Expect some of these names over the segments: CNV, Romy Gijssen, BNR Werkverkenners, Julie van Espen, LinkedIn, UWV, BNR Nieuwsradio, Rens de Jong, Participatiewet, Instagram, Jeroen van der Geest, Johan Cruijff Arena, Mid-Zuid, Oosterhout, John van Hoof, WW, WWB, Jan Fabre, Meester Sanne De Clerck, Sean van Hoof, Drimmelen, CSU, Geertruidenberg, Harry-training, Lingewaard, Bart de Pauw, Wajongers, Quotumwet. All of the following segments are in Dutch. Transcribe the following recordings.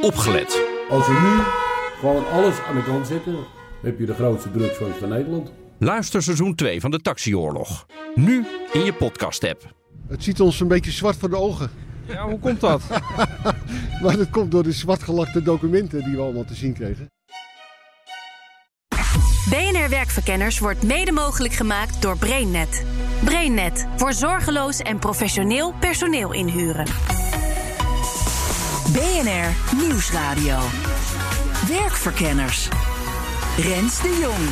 Opgelet. Als we nu gewoon alles aan de kant zetten, heb je de grootste drugsfans van Nederland. Luister seizoen 2 van de Taxioorlog. Nu in je podcast-app. Het ziet ons een beetje zwart voor de ogen. Ja, hoe komt dat? Maar dat komt door de zwartgelakte documenten die we allemaal te zien kregen. BNR Werkverkenners wordt mede mogelijk gemaakt door BrainNet. BrainNet voor zorgeloos en professioneel personeel inhuren. BNR Nieuwsradio. Werkverkenners. Rens de Jong.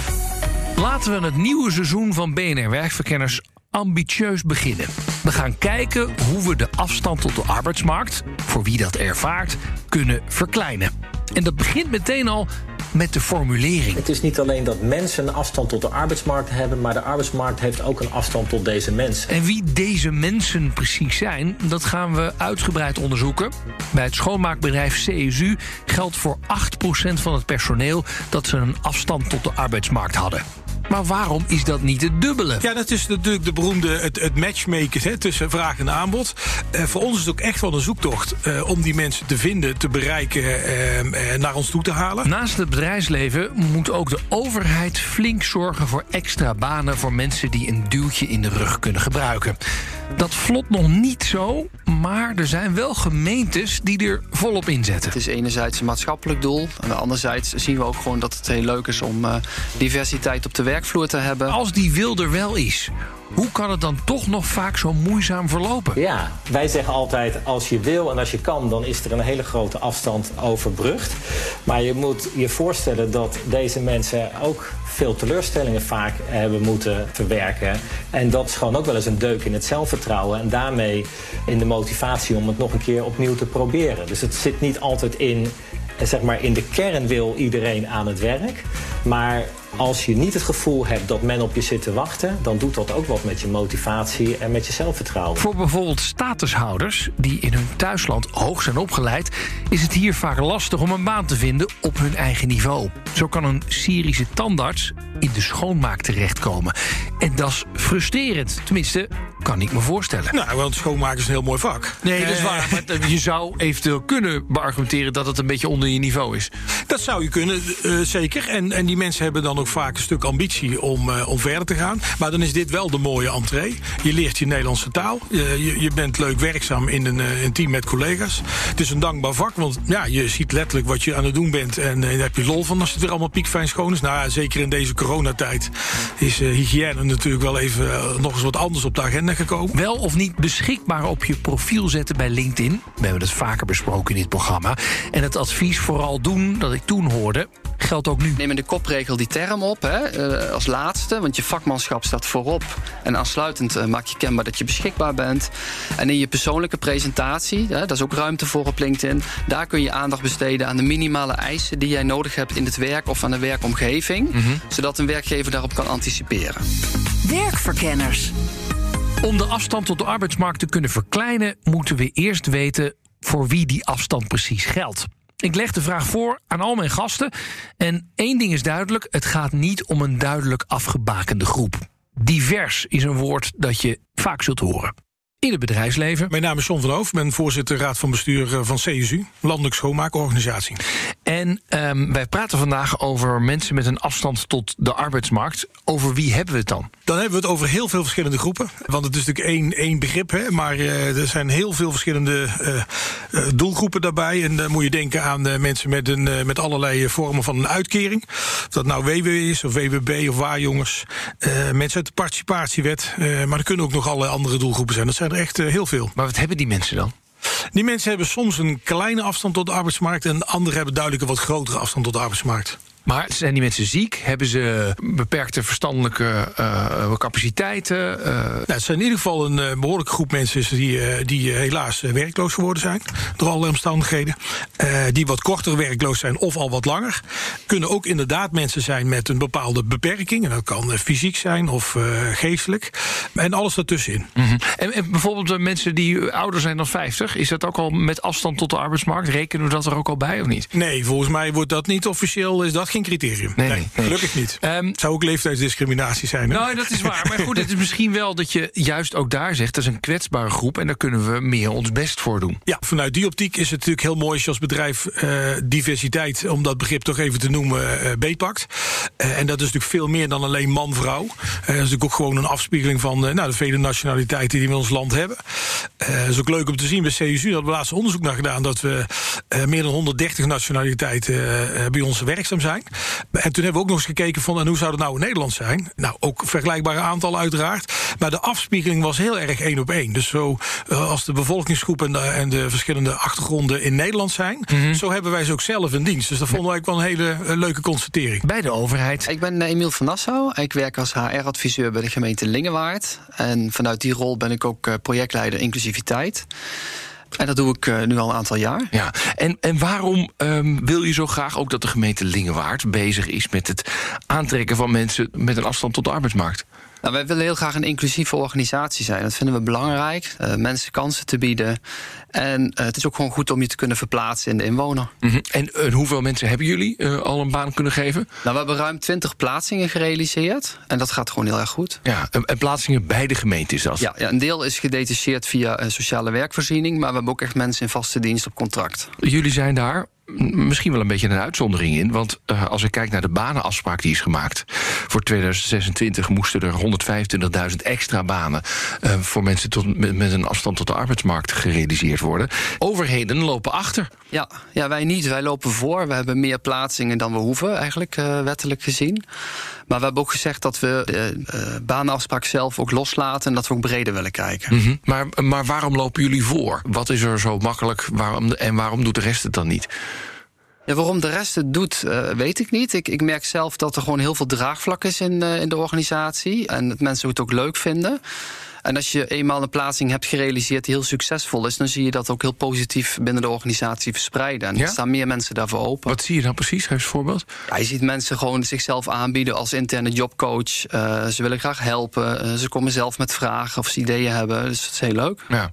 Laten we het nieuwe seizoen van BNR Werkverkenners ambitieus beginnen. We gaan kijken hoe we de afstand tot de arbeidsmarkt, voor wie dat ervaart, kunnen verkleinen. En dat begint meteen al met de formulering. Het is niet alleen dat mensen een afstand tot de arbeidsmarkt hebben, maar de arbeidsmarkt heeft ook een afstand tot deze mensen. En wie deze mensen precies zijn, dat gaan we uitgebreid onderzoeken. Bij het schoonmaakbedrijf CSU geldt voor 8% van het personeel dat ze een afstand tot de arbeidsmarkt hadden. Maar waarom is dat niet het dubbele? Ja, dat is natuurlijk de beroemde het matchmaken tussen vraag en aanbod. Voor ons is het ook echt wel een zoektocht om die mensen te vinden, te bereiken, naar ons toe te halen. Naast het bedrijfsleven moet ook de overheid flink zorgen voor extra banen voor mensen die een duwtje in de rug kunnen gebruiken. Dat vlot nog niet zo, maar er zijn wel gemeentes die er volop inzetten. Het is enerzijds een maatschappelijk doel. En anderzijds zien we ook gewoon dat het heel leuk is om diversiteit op de werkvloer te hebben. Als die wil er wel is, hoe kan het dan toch nog vaak zo moeizaam verlopen? Ja, wij zeggen altijd, als je wil en als je kan, dan is er een hele grote afstand overbrugd. Maar je moet je voorstellen dat deze mensen ook veel teleurstellingen vaak hebben moeten verwerken. En dat is gewoon ook wel eens een deuk in het zelfvertrouwen. En daarmee in de motivatie om het nog een keer opnieuw te proberen. Dus het zit niet altijd in, zeg maar, in de kern wil iedereen aan het werk. Maar als je niet het gevoel hebt dat men op je zit te wachten, dan doet dat ook wat met je motivatie en met je zelfvertrouwen. Voor bijvoorbeeld statushouders die in hun thuisland hoog zijn opgeleid, is het hier vaak lastig om een baan te vinden op hun eigen niveau. Zo kan een Syrische tandarts in de schoonmaak terechtkomen. En dat is frustrerend. Tenminste, kan ik me voorstellen. Nou, want schoonmaken is een heel mooi vak. Nee, dat is waar. Maar je zou eventueel kunnen beargumenteren dat het een beetje onder je niveau is. Dat zou je kunnen, zeker. En die mensen hebben dan ook vaak een stuk ambitie om verder te gaan. Maar dan is dit wel de mooie entree. Je leert je Nederlandse taal. Je bent leuk werkzaam in een team met collega's. Het is een dankbaar vak, want ja, je ziet letterlijk wat je aan het doen bent. En daar heb je lol van als het weer allemaal piekfijn schoon is. Nou, zeker in deze coronatijd is hygiëne natuurlijk wel even nog eens wat anders op de agenda gekomen. Wel of niet beschikbaar op je profiel zetten bij LinkedIn. We hebben dat vaker besproken in dit programma. En het advies vooral doen, dat ik toen hoorde, geldt ook nu. Neem in de kopregel die term op, als laatste, want je vakmanschap staat voorop. En aansluitend maak je kenbaar dat je beschikbaar bent. En in je persoonlijke presentatie, daar is ook ruimte voor op LinkedIn, daar kun je aandacht besteden aan de minimale eisen die jij nodig hebt in het werk of aan de werkomgeving, zodat een werkgever daarop kan anticiperen. Werkverkenners. Om de afstand tot de arbeidsmarkt te kunnen verkleinen, moeten we eerst weten voor wie die afstand precies geldt. Ik leg de vraag voor aan al mijn gasten. En één ding is duidelijk, het gaat niet om een duidelijk afgebakende groep. Divers is een woord dat je vaak zult horen in het bedrijfsleven. Mijn naam is John van Hoof, ben voorzitter raad van bestuur van CSU, Landelijk Schoonmaakorganisatie. En wij praten vandaag over mensen met een afstand tot de arbeidsmarkt. Over wie hebben we het dan? Dan hebben we het over heel veel verschillende groepen. Want het is natuurlijk één begrip, maar er zijn heel veel verschillende doelgroepen daarbij. En dan moet je denken aan mensen met allerlei vormen van een uitkering. Of dat nou WW is, of WWB, of Wajongers. Mensen uit de Participatiewet. Maar er kunnen ook nog allerlei andere doelgroepen zijn. Dat zijn er echt heel veel. Maar wat hebben die mensen dan? Die mensen hebben soms een kleine afstand tot de arbeidsmarkt en anderen hebben duidelijk een wat grotere afstand tot de arbeidsmarkt. Maar zijn die mensen ziek? Hebben ze beperkte verstandelijke capaciteiten? Nou, het zijn in ieder geval een behoorlijke groep mensen die helaas werkloos geworden zijn door allerlei omstandigheden. Die wat korter werkloos zijn of al wat langer. Kunnen ook inderdaad mensen zijn met een bepaalde beperking. En dat kan fysiek zijn of geestelijk. En alles daartussenin. Mm-hmm. En bijvoorbeeld mensen die ouder zijn dan 50. Is dat ook al met afstand tot de arbeidsmarkt? Rekenen we dat er ook al bij of niet? Nee, volgens mij wordt dat niet officieel. Is dat geen criterium. Nee, gelukkig niet. Het zou ook leeftijdsdiscriminatie zijn. Hè? Nou, dat is waar. Maar goed, het is misschien wel dat je juist ook daar zegt... dat is een kwetsbare groep en daar kunnen we meer ons best voor doen. Ja, vanuit die optiek is het natuurlijk heel mooi... als je als bedrijf diversiteit, om dat begrip toch even te noemen, beetpakt. En dat is natuurlijk veel meer dan alleen man-vrouw. Dat is natuurlijk ook gewoon een afspiegeling van de vele nationaliteiten... die we in ons land hebben. Het is ook leuk om te zien bij CSU. Daar hebben we laatst onderzoek naar gedaan... dat we meer dan 130 nationaliteiten bij ons werkzaam zijn. En toen hebben we ook nog eens gekeken van... en hoe zou dat nou in Nederland zijn? Nou, ook vergelijkbare aantallen uiteraard. Maar de afspiegeling was heel erg 1 op 1. Dus zo als de bevolkingsgroep en de verschillende achtergronden in Nederland zijn... Mm-hmm. Zo hebben wij ze ook zelf in dienst. Dus dat vonden wij ook wel een hele leuke constatering. Bij de overheid. Ik ben Emiel van Nassau. Ik werk als HR-adviseur bij de gemeente Lingewaard. En vanuit die rol ben ik ook projectleider inclusiviteit. En dat doe ik nu al een aantal jaar. Ja. En waarom wil je zo graag ook dat de gemeente Lingewaard bezig is... met het aantrekken van mensen met een afstand tot de arbeidsmarkt? Nou, wij willen heel graag een inclusieve organisatie zijn. Dat vinden we belangrijk. Mensen kansen te bieden. En het is ook gewoon goed om je te kunnen verplaatsen in de inwoner. Mm-hmm. En hoeveel mensen hebben jullie al een baan kunnen geven? Nou, we hebben ruim 20 plaatsingen gerealiseerd. En dat gaat gewoon heel erg goed. Ja, en plaatsingen bij de gemeente is dat? Ja, een deel is gedetacheerd via sociale werkvoorziening. Maar we hebben ook echt mensen in vaste dienst op contract. Jullie zijn daar... misschien wel een beetje een uitzondering in. Want als ik kijk naar de banenafspraak die is gemaakt... voor 2026 moesten er 125.000 extra banen... voor mensen met een afstand tot de arbeidsmarkt gerealiseerd worden. Overheden lopen achter. Ja, wij niet. Wij lopen voor. We hebben meer plaatsingen dan we hoeven, eigenlijk wettelijk gezien. Maar we hebben ook gezegd dat we de banenafspraak zelf ook loslaten... en dat we ook breder willen kijken. Mm-hmm. Maar waarom lopen jullie voor? Wat is er zo makkelijk en waarom doet de rest het dan niet? Ja, waarom de rest het doet, weet ik niet. Ik merk zelf dat er gewoon heel veel draagvlak is in de organisatie. En dat mensen het ook leuk vinden. En als je eenmaal een plaatsing hebt gerealiseerd die heel succesvol is... dan zie je dat ook heel positief binnen de organisatie verspreiden. En er staan meer mensen daarvoor open. Wat zie je dan precies? Geef eens een voorbeeld. Ja, je ziet mensen gewoon zichzelf aanbieden als interne jobcoach. Ze willen graag helpen. Ze komen zelf met vragen of ze ideeën hebben. Dus dat is heel leuk. Ja.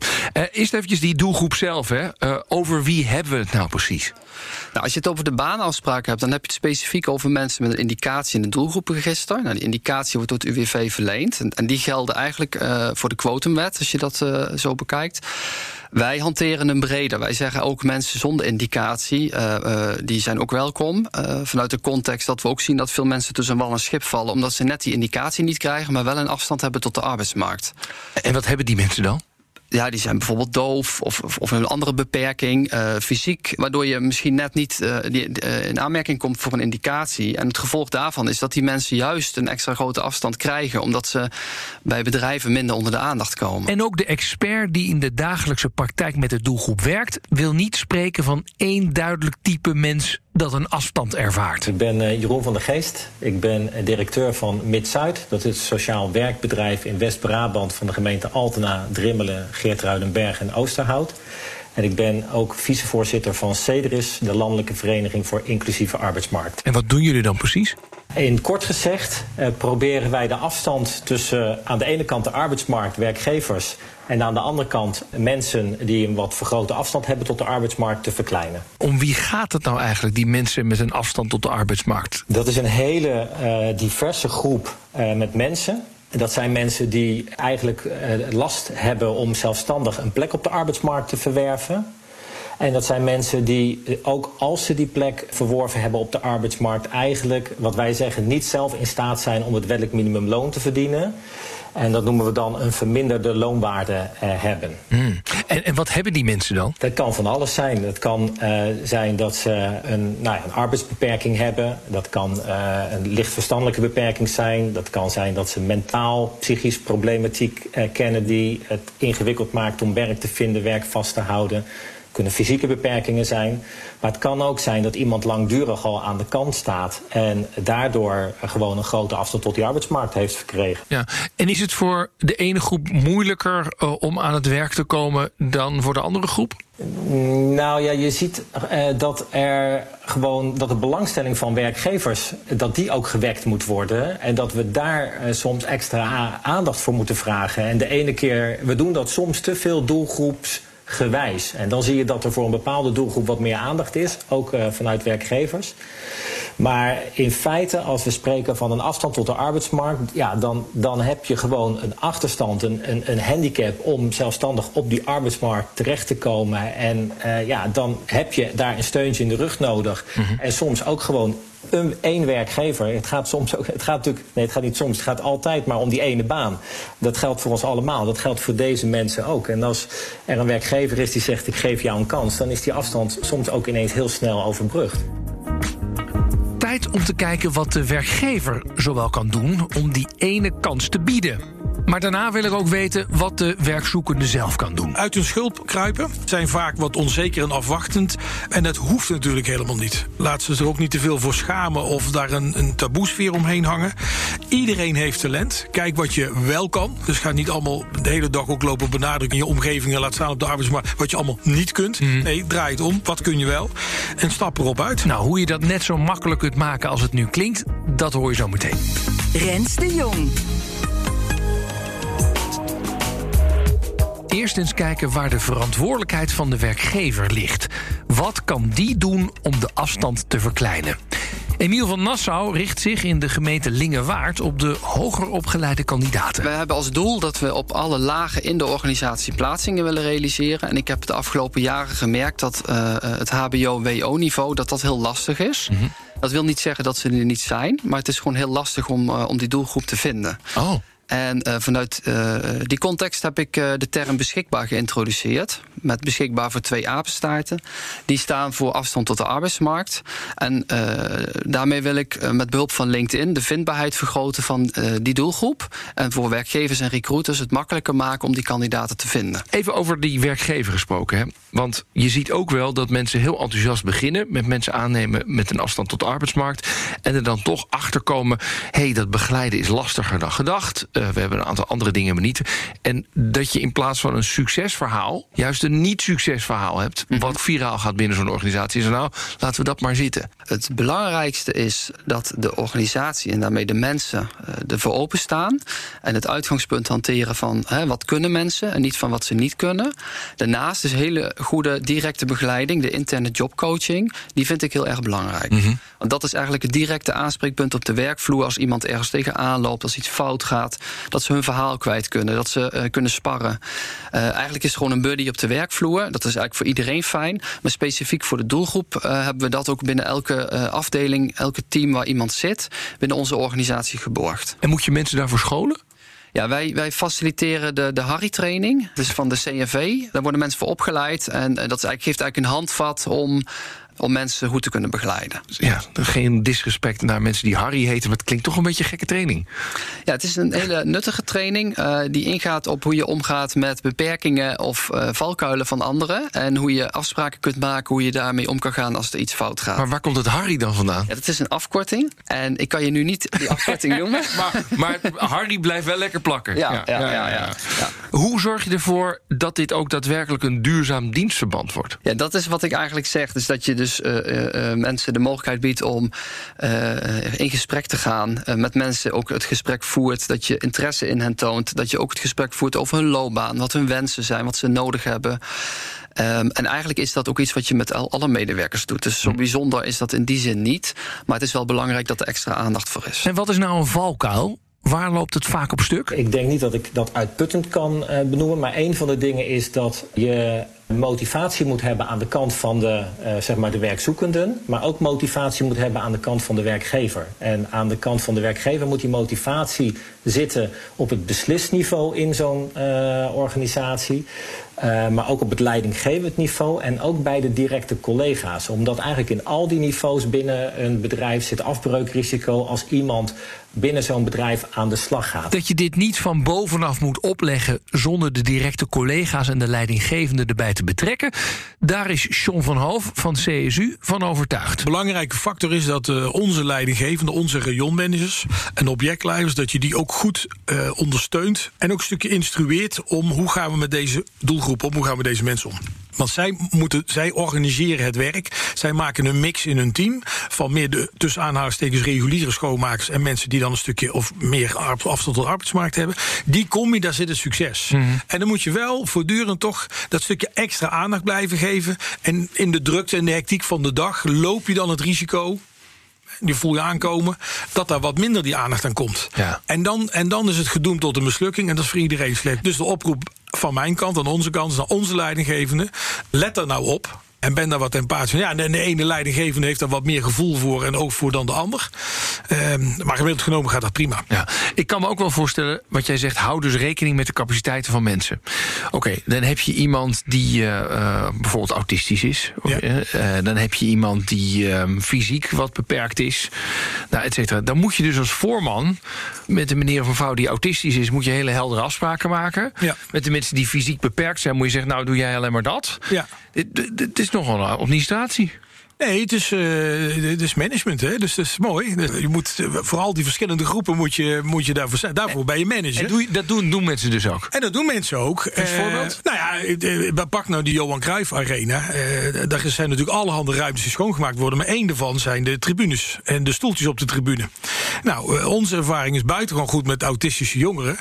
Eerst eventjes die doelgroep zelf. Hè. Over wie hebben we het nou precies? Nou, als je het over de baanafspraak hebt... dan heb je het specifiek over mensen met een indicatie in het doelgroepenregister. Nou, die indicatie wordt door het UWV verleend. En die gelden eigenlijk... voor de Quotumwet, als je dat zo bekijkt. Wij hanteren hem breder. Wij zeggen ook mensen zonder indicatie, die zijn ook welkom. Vanuit de context dat we ook zien dat veel mensen tussen wal en schip vallen... omdat ze net die indicatie niet krijgen... maar wel een afstand hebben tot de arbeidsmarkt. En wat hebben die mensen dan? Ja, die zijn bijvoorbeeld doof of een andere beperking, fysiek... waardoor je misschien net niet in aanmerking komt voor een indicatie. En het gevolg daarvan is dat die mensen juist een extra grote afstand krijgen... omdat ze bij bedrijven minder onder de aandacht komen. En ook de expert die in de dagelijkse praktijk met de doelgroep werkt... wil niet spreken van één duidelijk type mens dat een afstand ervaart. Ik ben Jeroen van der Geest. Ik ben directeur van Mid-Zuid. Dat is een sociaal werkbedrijf in West-Brabant... van de gemeente Altena, Drimmelen, Geertruidenberg en Oosterhout. En ik ben ook vicevoorzitter van CEDRIS... de Landelijke Vereniging voor Inclusieve Arbeidsmarkt. En wat doen jullie dan precies? In kort gezegd proberen wij de afstand tussen aan de ene kant de arbeidsmarkt, werkgevers... en aan de andere kant mensen die een wat vergrote afstand hebben tot de arbeidsmarkt te verkleinen. Om wie gaat het nou eigenlijk, die mensen met een afstand tot de arbeidsmarkt? Dat is een hele diverse groep met mensen... Dat zijn mensen die eigenlijk last hebben om zelfstandig een plek op de arbeidsmarkt te verwerven. En dat zijn mensen die, ook als ze die plek verworven hebben op de arbeidsmarkt... eigenlijk, wat wij zeggen, niet zelf in staat zijn om het wettelijk minimumloon te verdienen. En dat noemen we dan een verminderde loonwaarde hebben. Mm. En wat hebben die mensen dan? Dat kan van alles zijn. Dat kan zijn dat ze een arbeidsbeperking hebben. Dat kan een licht verstandelijke beperking zijn. Dat kan zijn dat ze mentaal, psychisch problematiek kennen... die het ingewikkeld maakt om werk te vinden, werk vast te houden... kunnen fysieke beperkingen zijn. Maar het kan ook zijn dat iemand langdurig al aan de kant staat... en daardoor gewoon een grote afstand tot die arbeidsmarkt heeft verkregen. Ja. En is het voor de ene groep moeilijker om aan het werk te komen... dan voor de andere groep? Nou ja, je ziet dat de belangstelling van werkgevers... dat die ook gewekt moet worden. En dat we daar soms extra aandacht voor moeten vragen. En de ene keer, we doen dat soms te veel doelgroeps... gewijs. En dan zie je dat er voor een bepaalde doelgroep wat meer aandacht is, ook vanuit werkgevers. Maar in feite, als we spreken van een afstand tot de arbeidsmarkt, ja, dan heb je gewoon een achterstand, een handicap om zelfstandig op die arbeidsmarkt terecht te komen. En dan heb je daar een steuntje in de rug nodig. Mm-hmm. En soms ook gewoon één werkgever. Het gaat altijd maar om die ene baan. Dat geldt voor ons allemaal. Dat geldt voor deze mensen ook. En als er een werkgever is die zegt: ik geef jou een kans, dan is die afstand soms ook ineens heel snel overbrugd. Tijd om te kijken wat de werkgever zowel kan doen om die ene kans te bieden. Maar daarna wil ik ook weten wat de werkzoekende zelf kan doen. Uit hun schulp kruipen, zijn vaak wat onzeker en afwachtend. En dat hoeft natuurlijk helemaal niet. Laat ze er ook niet te veel voor schamen of daar een taboesfeer omheen hangen. Iedereen heeft talent. Kijk wat je wel kan. Dus ga niet allemaal de hele dag ook lopen benadrukken in je omgeving en laat staan op de arbeidsmarkt wat je allemaal niet kunt. Mm. Nee, draai het om. Wat kun je wel? En stap erop uit. Nou, hoe je dat net zo makkelijk kunt maken als het nu klinkt, dat hoor je zo meteen. Rens de Jong. Eerst eens kijken waar de verantwoordelijkheid van de werkgever ligt. Wat kan die doen om de afstand te verkleinen? Emiel van Nassau richt zich in de gemeente Lingewaard op de hoger opgeleide kandidaten. We hebben als doel dat we op alle lagen in de organisatie plaatsingen willen realiseren. En ik heb de afgelopen jaren gemerkt dat het hbo-wo-niveau dat heel lastig is. Mm-hmm. Dat wil niet zeggen dat ze er niet zijn, maar het is gewoon heel lastig om die doelgroep te vinden. Oh. En vanuit die context heb ik de term beschikbaar geïntroduceerd. Met beschikbaar voor 2 apenstaarten. Die staan voor afstand tot de arbeidsmarkt. En daarmee wil ik met behulp van LinkedIn de vindbaarheid vergroten van die doelgroep. En voor werkgevers en recruiters het makkelijker maken om die kandidaten te vinden. Even over die werkgever gesproken, hè? Want je ziet ook wel dat mensen heel enthousiast beginnen met mensen aannemen met een afstand tot de arbeidsmarkt. En er dan toch achterkomen, dat begeleiden is lastiger dan gedacht. We hebben een aantal andere dingen, maar niet. En dat je in plaats van een succesverhaal juist een niet-succesverhaal hebt. Wat viraal gaat binnen zo'n organisatie. Is nou, laten we dat maar zitten. Het belangrijkste is dat de organisatie en daarmee de mensen ervoor openstaan. En het uitgangspunt hanteren van wat kunnen mensen en niet van wat ze niet kunnen. Daarnaast is hele goede directe begeleiding, de interne jobcoaching. Die vind ik heel erg belangrijk. Mm-hmm. Want dat is eigenlijk het directe aanspreekpunt op de werkvloer. Als iemand ergens tegenaan loopt, als iets fout gaat. Dat ze hun verhaal kwijt kunnen, dat ze kunnen sparren. Eigenlijk is het gewoon een buddy op de werkvloer. Dat is eigenlijk voor iedereen fijn. Maar specifiek voor de doelgroep hebben we dat ook binnen elke afdeling, elke team waar iemand zit, binnen onze organisatie geborgd. En moet je mensen daarvoor scholen? Ja, wij faciliteren de Harry-training, dus van de CNV. Daar worden mensen voor opgeleid en dat geeft eigenlijk een handvat om mensen goed te kunnen begeleiden. Ja, geen disrespect naar mensen die Harry heten, maar het klinkt toch een beetje een gekke training. Ja, het is een hele nuttige training die ingaat op hoe je omgaat met beperkingen of valkuilen van anderen en hoe je afspraken kunt maken, hoe je daarmee om kan gaan als er iets fout gaat. Maar waar komt het Harry dan vandaan? Ja, dat is een afkorting en ik kan je nu niet die afkorting noemen. maar Harry blijft wel lekker plakken. Ja. Hoe zorg je ervoor dat dit ook daadwerkelijk een duurzaam dienstverband wordt? Ja, dat is wat ik eigenlijk zeg, dus dat je mensen de mogelijkheid biedt om in gesprek te gaan. Met mensen ook het gesprek voert. Dat je interesse in hen toont. Dat je ook het gesprek voert over hun loopbaan. Wat hun wensen zijn. Wat ze nodig hebben. En eigenlijk is dat ook iets wat je met alle medewerkers doet. Dus zo bijzonder is dat in die zin niet. Maar het is wel belangrijk dat er extra aandacht voor is. En wat is nou een valkuil? Waar loopt het vaak op stuk? Ik denk niet dat ik dat uitputtend kan benoemen. Maar een van de dingen is dat je motivatie moet hebben aan de kant van de, de werkzoekenden. Maar ook motivatie moet hebben aan de kant van de werkgever. En aan de kant van de werkgever moet die motivatie zitten op het beslisniveau in zo'n organisatie. Maar ook op het leidinggevend niveau en ook bij de directe collega's. Omdat eigenlijk in al die niveaus binnen een bedrijf zit afbreukrisico als iemand binnen zo'n bedrijf aan de slag gaat. Dat je dit niet van bovenaf moet opleggen zonder de directe collega's en de leidinggevende erbij te betrekken. Daar is John van Hoof van CSU van overtuigd. Een belangrijke factor is dat onze leidinggevende, onze rayonmanagers en objectleiders, dat je die ook goed ondersteunt en ook een stukje instrueert om hoe gaan we met deze doelgroep om, hoe gaan we deze mensen om. Want zij organiseren het werk. Zij maken een mix in hun team van meer de tussen aanhalingstekens reguliere schoonmakers en mensen die dan een stukje of meer afstand tot de arbeidsmarkt hebben. Die combi, daar zit het succes. Mm-hmm. En dan moet je wel voortdurend toch dat stukje extra aandacht blijven geven. En in de drukte en de hectiek van de dag loop je dan het risico. die voel je aankomen, dat daar wat minder die aandacht aan komt. Ja. En dan is het gedoemd tot een mislukking en dat is voor iedereen slecht. Dus de oproep van mijn kant, aan onze kant, naar onze leidinggevenden, let daar nou op. En ben daar wat empathisch van. Ja, de ene leidinggevende heeft daar wat meer gevoel voor en ook voor dan de ander. Maar gemiddeld genomen gaat dat prima. Ja, ik kan me ook wel voorstellen wat jij zegt. Hou dus rekening met de capaciteiten van mensen. Oké, dan heb je iemand die bijvoorbeeld autistisch is. Ja. Dan heb je iemand die fysiek wat beperkt is. Nou, et cetera. Dan moet je dus als voorman met de meneer of mevrouw die autistisch is, moet je hele heldere afspraken maken. Ja. Met de mensen die fysiek beperkt zijn, moet je zeggen, nou doe jij alleen maar dat. Ja. Het is nogal een administratie. Nee, het is management, hè? Dus dat is mooi. Je moet vooral die verschillende groepen moet je daarvoor zijn. Daarvoor ben je manager. En dat doen mensen dus ook. En dat doen mensen ook. Een voorbeeld? Pak nou die Johan Cruijff Arena. Daar zijn natuurlijk allerhande ruimtes die schoongemaakt worden. Maar één daarvan zijn de tribunes en de stoeltjes op de tribune. Nou, onze ervaring is buitengewoon goed met autistische jongeren.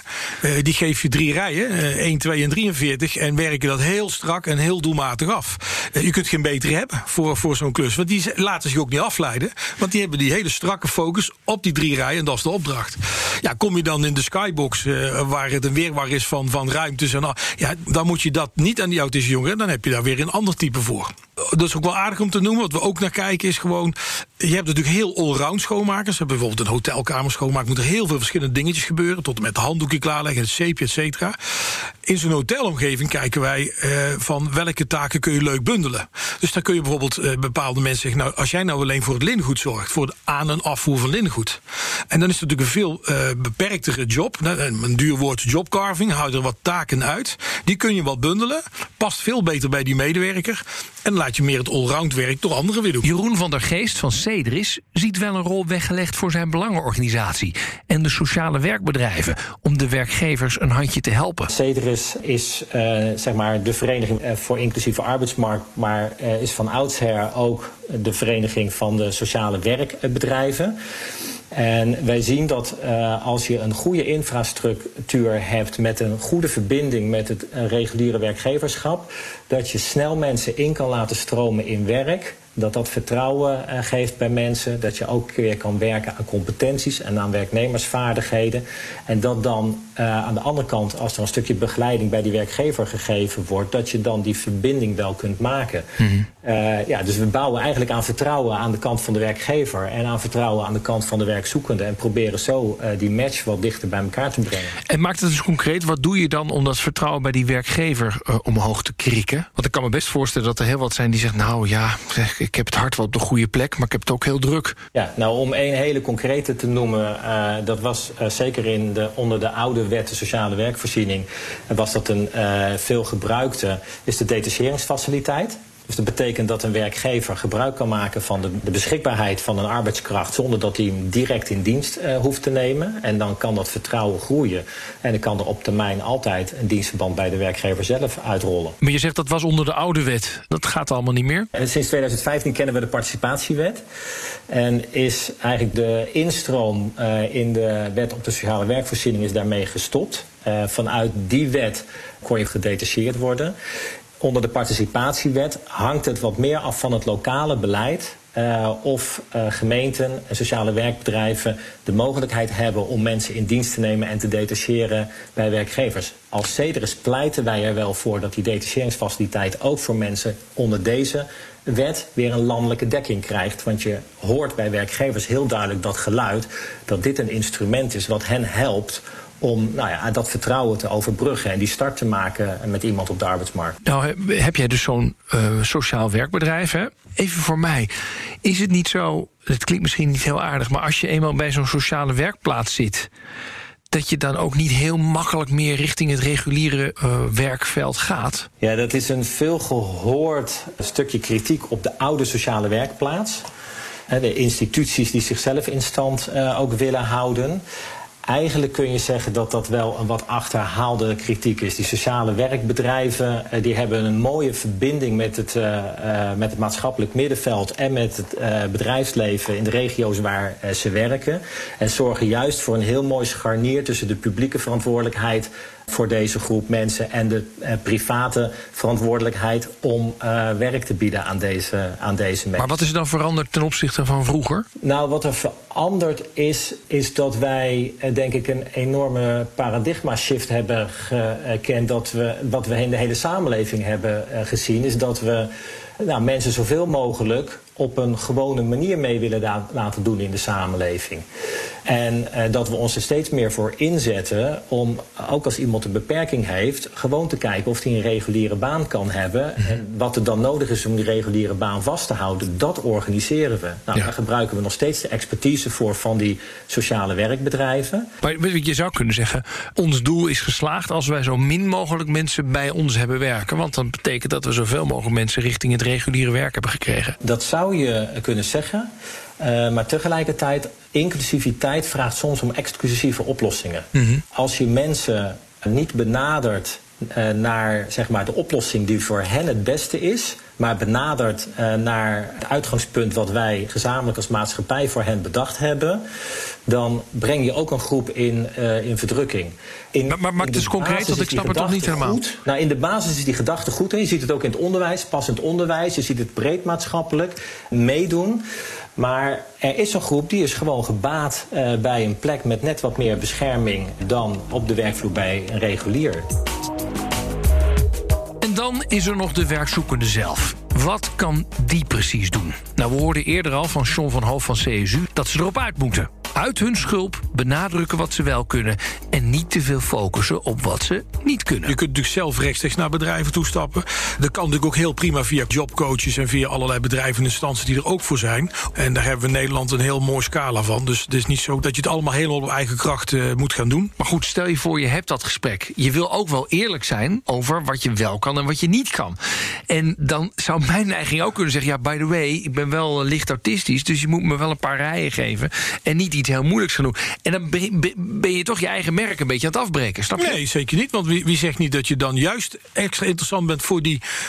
Die geef je 3 rijen, 1, 2 en 43... en werken dat heel strak en heel doelmatig af. Je kunt geen betere hebben voor zo'n klus. Want die laten zich ook niet afleiden. Want die hebben die hele strakke focus op die 3 rijen. En dat is de opdracht. Ja, kom je dan in de skybox waar het een weerwaar is van ruimtes en al. Ja, dan moet je dat niet aan die autistische jongeren. Dan heb je daar weer een ander type voor. Dat is ook wel aardig om te noemen. Wat we ook naar kijken is gewoon, je hebt natuurlijk heel allround schoonmakers. We hebben bijvoorbeeld een hotelkamer schoonmaken. Moet er heel veel verschillende dingetjes gebeuren. Tot en met de handdoekje klaarleggen, het zeepje, et cetera. In zo'n hotelomgeving kijken wij van welke taken kun je leuk bundelen. Dus dan kun je bijvoorbeeld bepaalde mensen zeggen, nou, als jij nou alleen voor het linnengoed zorgt, voor de aan- en afvoer van linnengoed. En dan is het natuurlijk een veel beperktere job. Een duur woord, jobcarving. Hou er wat taken uit. Die kun je wat bundelen. Past veel beter bij die medewerker. En laat je meer het allround werk door anderen weer doen. Jeroen van der Geest van CEDRIS ziet wel een rol weggelegd voor zijn belangenorganisatie en de sociale werkbedrijven om de werkgevers een handje te helpen. CEDRIS is zeg maar de vereniging voor inclusieve arbeidsmarkt, maar is van oudsher ook de vereniging van de sociale werkbedrijven. En wij zien dat als je een goede infrastructuur hebt met een goede verbinding met het reguliere werkgeverschap, dat je snel mensen in kan laten stromen in werk, dat vertrouwen geeft bij mensen, dat je ook weer kan werken aan competenties en aan werknemersvaardigheden. En dat dan aan de andere kant, als er een stukje begeleiding bij die werkgever gegeven wordt, dat je dan die verbinding wel kunt maken. Mm-hmm. Dus we bouwen eigenlijk aan vertrouwen aan de kant van de werkgever en aan vertrouwen aan de kant van de werkzoekende en proberen zo die match wat dichter bij elkaar te brengen. En maakt het dus concreet, wat doe je dan om dat vertrouwen bij die werkgever omhoog te krikken? Want ik kan me best voorstellen dat er heel wat zijn die zeggen, nou ja, ik heb het hart wel op de goede plek, maar ik heb het ook heel druk. Ja, nou om één hele concrete te noemen, dat was zeker onder de oude wet, de sociale werkvoorziening, was dat een veel gebruikte, is de detacheringsfaciliteit. Dus dat betekent dat een werkgever gebruik kan maken van de beschikbaarheid van een arbeidskracht zonder dat hij hem direct in dienst hoeft te nemen. En dan kan dat vertrouwen groeien. En dan kan er op termijn altijd een dienstverband bij de werkgever zelf uitrollen. Maar je zegt dat was onder de oude wet. Dat gaat allemaal niet meer? En sinds 2015 kennen we de Participatiewet. En is eigenlijk de instroom in de wet op de sociale werkvoorziening is daarmee gestopt. Vanuit die wet kon je gedetacheerd worden. Onder de participatiewet hangt het wat meer af van het lokale beleid. Of gemeenten en sociale werkbedrijven de mogelijkheid hebben om mensen in dienst te nemen en te detacheren bij werkgevers. Als CEDRIS pleiten wij er wel voor dat die detacheringsfaciliteit ook voor mensen onder deze wet weer een landelijke dekking krijgt. Want je hoort bij werkgevers heel duidelijk dat geluid, dat dit een instrument is wat hen helpt om dat vertrouwen te overbruggen en die start te maken met iemand op de arbeidsmarkt. Nou, heb jij dus zo'n sociaal werkbedrijf, hè? Even voor mij, is het niet zo, het klinkt misschien niet heel aardig, maar als je eenmaal bij zo'n sociale werkplaats zit, dat je dan ook niet heel makkelijk meer richting het reguliere werkveld gaat? Ja, dat is een veelgehoord stukje kritiek op de oude sociale werkplaats. De instituties die zichzelf in stand ook willen houden. Eigenlijk kun je zeggen dat wel een wat achterhaalde kritiek is. Die sociale werkbedrijven die hebben een mooie verbinding met het maatschappelijk middenveld en met het bedrijfsleven in de regio's waar ze werken. En zorgen juist voor een heel mooi scharnier tussen de publieke verantwoordelijkheid voor deze groep mensen en de private verantwoordelijkheid om werk te bieden aan deze mensen. Maar wat is er dan veranderd ten opzichte van vroeger? Nou, wat er veranderd is, is dat wij denk ik een enorme paradigma-shift hebben gekend. Wat we in de hele samenleving hebben gezien, is dat we mensen zoveel mogelijk op een gewone manier mee willen laten doen in de samenleving. En dat we ons er steeds meer voor inzetten om, ook als iemand een beperking heeft, gewoon te kijken of hij een reguliere baan kan hebben. En wat er dan nodig is om die reguliere baan vast te houden, dat organiseren we. Daar gebruiken we nog steeds de expertise voor van die sociale werkbedrijven. Maar je zou kunnen zeggen, ons doel is geslaagd als wij zo min mogelijk mensen bij ons hebben werken. Want dat betekent dat we zoveel mogelijk mensen richting het reguliere werk hebben gekregen. Dat zou je kunnen zeggen. Maar tegelijkertijd, inclusiviteit vraagt soms om exclusieve oplossingen. Mm-hmm. Als je mensen niet benadert naar de oplossing die voor hen het beste is, maar benadert naar het uitgangspunt wat wij gezamenlijk als maatschappij voor hen bedacht hebben, dan breng je ook een groep in verdrukking. Maar maak het eens concreet, want ik snap het toch niet helemaal. Goed. Nou, in de basis is die gedachte goed. En je ziet het ook in het onderwijs, passend onderwijs. Je ziet het breed maatschappelijk meedoen. Maar er is een groep die is gewoon gebaat bij een plek met net wat meer bescherming dan op de werkvloer bij een regulier. En dan is er nog de werkzoekende zelf. Wat kan die precies doen? Nou, we hoorden eerder al van Sean van Hoof van CSU dat ze erop uit moeten. Uit hun schulp benadrukken wat ze wel kunnen en niet te veel focussen op wat ze niet kunnen. Je kunt natuurlijk zelf rechtstreeks naar bedrijven toestappen. Dat kan natuurlijk ook heel prima via jobcoaches en via allerlei bedrijven en instanties die er ook voor zijn. En daar hebben we in Nederland een heel mooi scala van. Dus het is niet zo dat je het allemaal helemaal op eigen kracht moet gaan doen. Maar goed, stel je voor je hebt dat gesprek. Je wil ook wel eerlijk zijn over wat je wel kan en wat je niet kan. En dan zou mijn neiging ook kunnen zeggen, ja, by the way, ik ben wel licht autistisch, dus je moet me wel een paar rijen geven en niet iets heel moeilijks genoeg. En dan ben je toch je eigen merk een beetje aan het afbreken, snap je? Nee, zeker niet, want wie zegt niet dat je dan juist extra interessant bent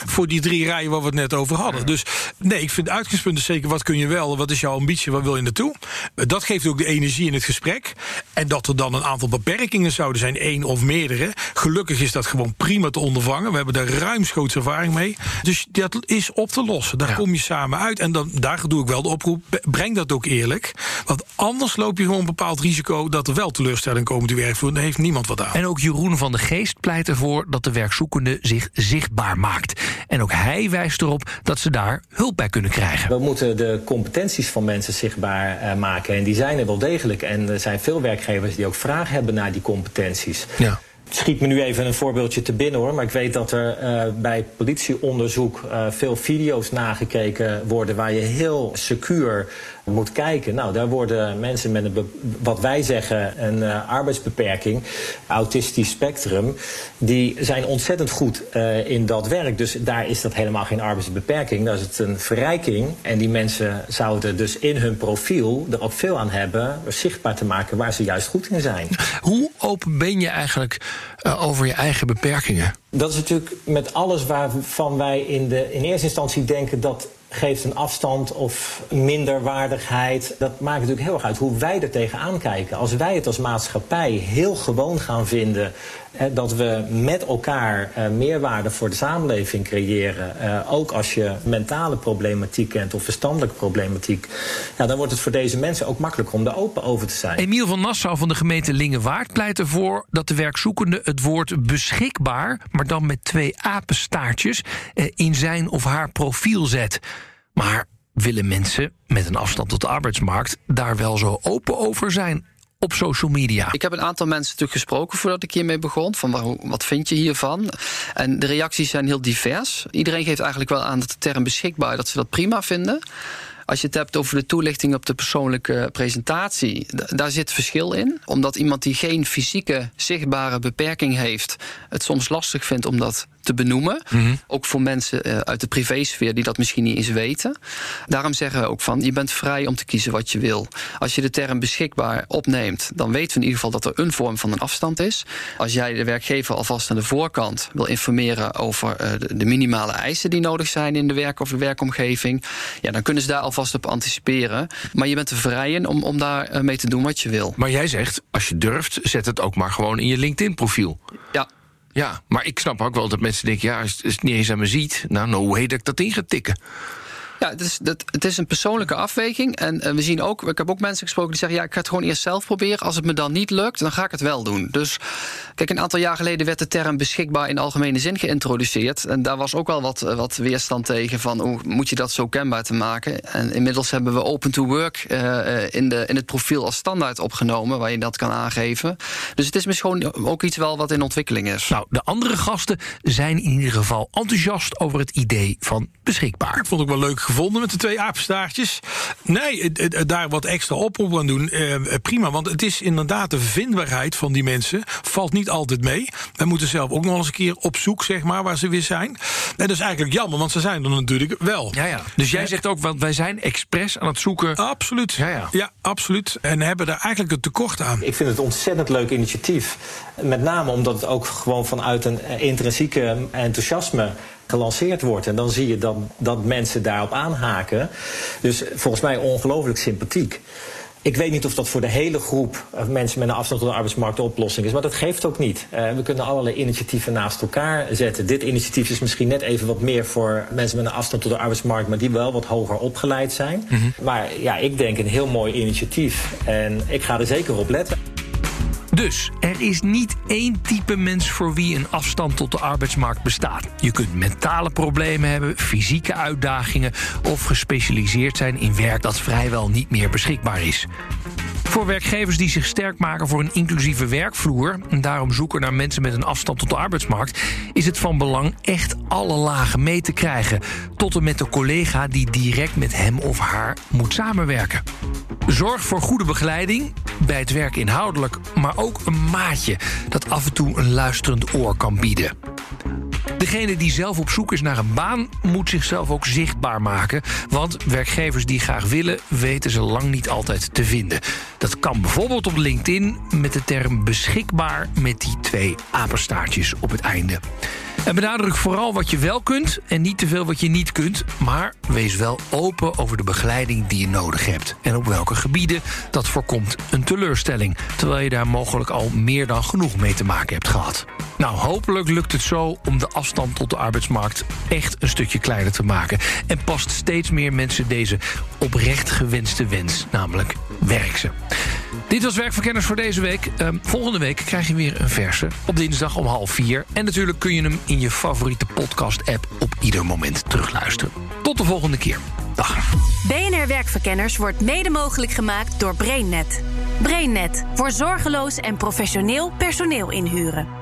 voor die drie rijen waar we het net over hadden. Ja. Dus nee, ik vind uitgangspunten zeker, wat kun je wel, wat is jouw ambitie, waar wil je naartoe? Dat geeft ook de energie in het gesprek. En dat er dan een aantal beperkingen zouden zijn, één of meerdere. Gelukkig is dat gewoon prima te ondervangen. We hebben daar ruimschoots ervaring mee. Dus dat is op te lossen. Daar kom je samen uit. En dan, daar doe ik wel de oproep, breng dat ook eerlijk. Want anders loop je gewoon een bepaald risico dat er wel teleurstelling komen die werkvloer. Daar heeft niemand wat aan. En ook Jeroen van der Geest pleit ervoor dat de werkzoekende zich zichtbaar maakt. En ook hij wijst erop dat ze daar hulp bij kunnen krijgen. We moeten de competenties van mensen zichtbaar maken. En die zijn er wel degelijk. En er zijn veel werkgevers die ook vraag hebben naar die competenties. Ja. Schiet me nu even een voorbeeldje te binnen hoor. Maar ik weet dat er bij politieonderzoek veel video's nagekeken worden waar je heel secuur moet kijken. Nou, daar worden mensen met een, wat wij zeggen, een arbeidsbeperking, autistisch spectrum, die zijn ontzettend goed in dat werk. Dus daar is dat helemaal geen arbeidsbeperking. Daar is het een verrijking. En die mensen zouden dus in hun profiel er ook veel aan hebben zichtbaar te maken waar ze juist goed in zijn. Hoe open ben je eigenlijk over je eigen beperkingen? Dat is natuurlijk met alles waarvan wij in eerste instantie denken dat geeft een afstand of minderwaardigheid. Dat maakt natuurlijk heel erg uit hoe wij er tegenaan kijken. Als wij het als maatschappij heel gewoon gaan vinden dat we met elkaar meerwaarde voor de samenleving creëren, ook als je mentale problematiek kent of verstandelijke problematiek, dan wordt het voor deze mensen ook makkelijker om daar open over te zijn. Emiel van Nassau van de gemeente Lingewaard pleit ervoor dat de werkzoekende het woord beschikbaar, maar dan met 2 apenstaartjes, in zijn of haar profiel zet. Maar willen mensen met een afstand tot de arbeidsmarkt daar wel zo open over zijn op social media? Ik heb een aantal mensen natuurlijk gesproken voordat ik hiermee begon. Van wat vind je hiervan? En de reacties zijn heel divers. Iedereen geeft eigenlijk wel aan dat de term beschikbaar, dat ze dat prima vinden. Als je het hebt over de toelichting op de persoonlijke presentatie, daar zit verschil in. Omdat iemand die geen fysieke, zichtbare beperking heeft het soms lastig vindt om dat te benoemen. Mm-hmm. Ook voor mensen uit de privésfeer die dat misschien niet eens weten. Daarom zeggen we ook van, je bent vrij om te kiezen wat je wil. Als je de term beschikbaar opneemt, dan weten we in ieder geval dat er een vorm van een afstand is. Als jij de werkgever alvast aan de voorkant wil informeren over de minimale eisen die nodig zijn in de werk of de werkomgeving, ja, dan kunnen ze daar alvast op anticiperen. Maar je bent er vrij in om daar mee te doen wat je wil. Maar jij zegt, als je durft, zet het ook maar gewoon in je LinkedIn-profiel. Ja. Ja, maar ik snap ook wel dat mensen denken, ja, als het niet eens aan me ziet, nou, no way dat ik dat in ga tikken. Ja, het is een persoonlijke afweging. En we zien ook, ik heb ook mensen gesproken die zeggen, ja, ik ga het gewoon eerst zelf proberen. Als het me dan niet lukt, dan ga ik het wel doen. Dus kijk, een aantal jaar geleden werd de term beschikbaar in algemene zin geïntroduceerd. En daar was ook al wat weerstand tegen van, hoe moet je dat zo kenbaar te maken? En inmiddels hebben we Open to Work in het profiel als standaard opgenomen, waar je dat kan aangeven. Dus het is misschien ook iets wel wat in ontwikkeling is. Nou, de andere gasten zijn in ieder geval enthousiast over het idee van beschikbaar. Dat vond ik wel leuk gevonden met de twee apenstaartjes. Nee, daar wat extra op aan doen, prima. Want het is inderdaad, de vindbaarheid van die mensen valt niet altijd mee. We moeten zelf ook nog eens een keer op zoek, zeg maar, waar ze weer zijn. En dat is eigenlijk jammer, want ze zijn er natuurlijk wel. Ja. Dus jij zegt ook, want wij zijn expres aan het zoeken. Absoluut. Ja, absoluut. En hebben daar eigenlijk het tekort aan. Ik vind het een ontzettend leuk initiatief. Met name omdat het ook gewoon vanuit een intrinsieke enthousiasme gelanceerd wordt. En dan zie je dat mensen daarop aanhaken. Dus volgens mij ongelooflijk sympathiek. Ik weet niet of dat voor de hele groep mensen met een afstand tot de arbeidsmarkt de oplossing is, maar dat geeft ook niet. We kunnen allerlei initiatieven naast elkaar zetten. Dit initiatief is misschien net even wat meer voor mensen met een afstand tot de arbeidsmarkt, maar die wel wat hoger opgeleid zijn. Mm-hmm. Maar ja, ik denk een heel mooi initiatief. En ik ga er zeker op letten. Dus er is niet één type mens voor wie een afstand tot de arbeidsmarkt bestaat. Je kunt mentale problemen hebben, fysieke uitdagingen of gespecialiseerd zijn in werk dat vrijwel niet meer beschikbaar is. Voor werkgevers die zich sterk maken voor een inclusieve werkvloer en daarom zoeken naar mensen met een afstand tot de arbeidsmarkt, is het van belang echt alle lagen mee te krijgen, tot en met de collega die direct met hem of haar moet samenwerken. Zorg voor goede begeleiding, bij het werk inhoudelijk, maar ook een maatje dat af en toe een luisterend oor kan bieden. Degene die zelf op zoek is naar een baan moet zichzelf ook zichtbaar maken, want werkgevers die graag willen, weten ze lang niet altijd te vinden. Dat kan bijvoorbeeld op LinkedIn met de term beschikbaar met die twee apenstaartjes op het einde. En benadruk vooral wat je wel kunt en niet te veel wat je niet kunt, maar wees wel open over de begeleiding die je nodig hebt en op welke gebieden dat voorkomt een teleurstelling, terwijl je daar mogelijk al meer dan genoeg mee te maken hebt gehad. Nou, hopelijk lukt het zo om de afstand tot de arbeidsmarkt echt een stukje kleiner te maken en past steeds meer mensen deze oprecht gewenste wens, namelijk werk ze. Dit was Werkverkenners voor deze week. Volgende week krijg je weer een verse op dinsdag om 3:30. En natuurlijk kun je hem in je favoriete podcast-app op ieder moment terugluisteren. Tot de volgende keer. Dag. BNR Werkverkenners wordt mede mogelijk gemaakt door BrainNet. BrainNet voor zorgeloos en professioneel personeel inhuren.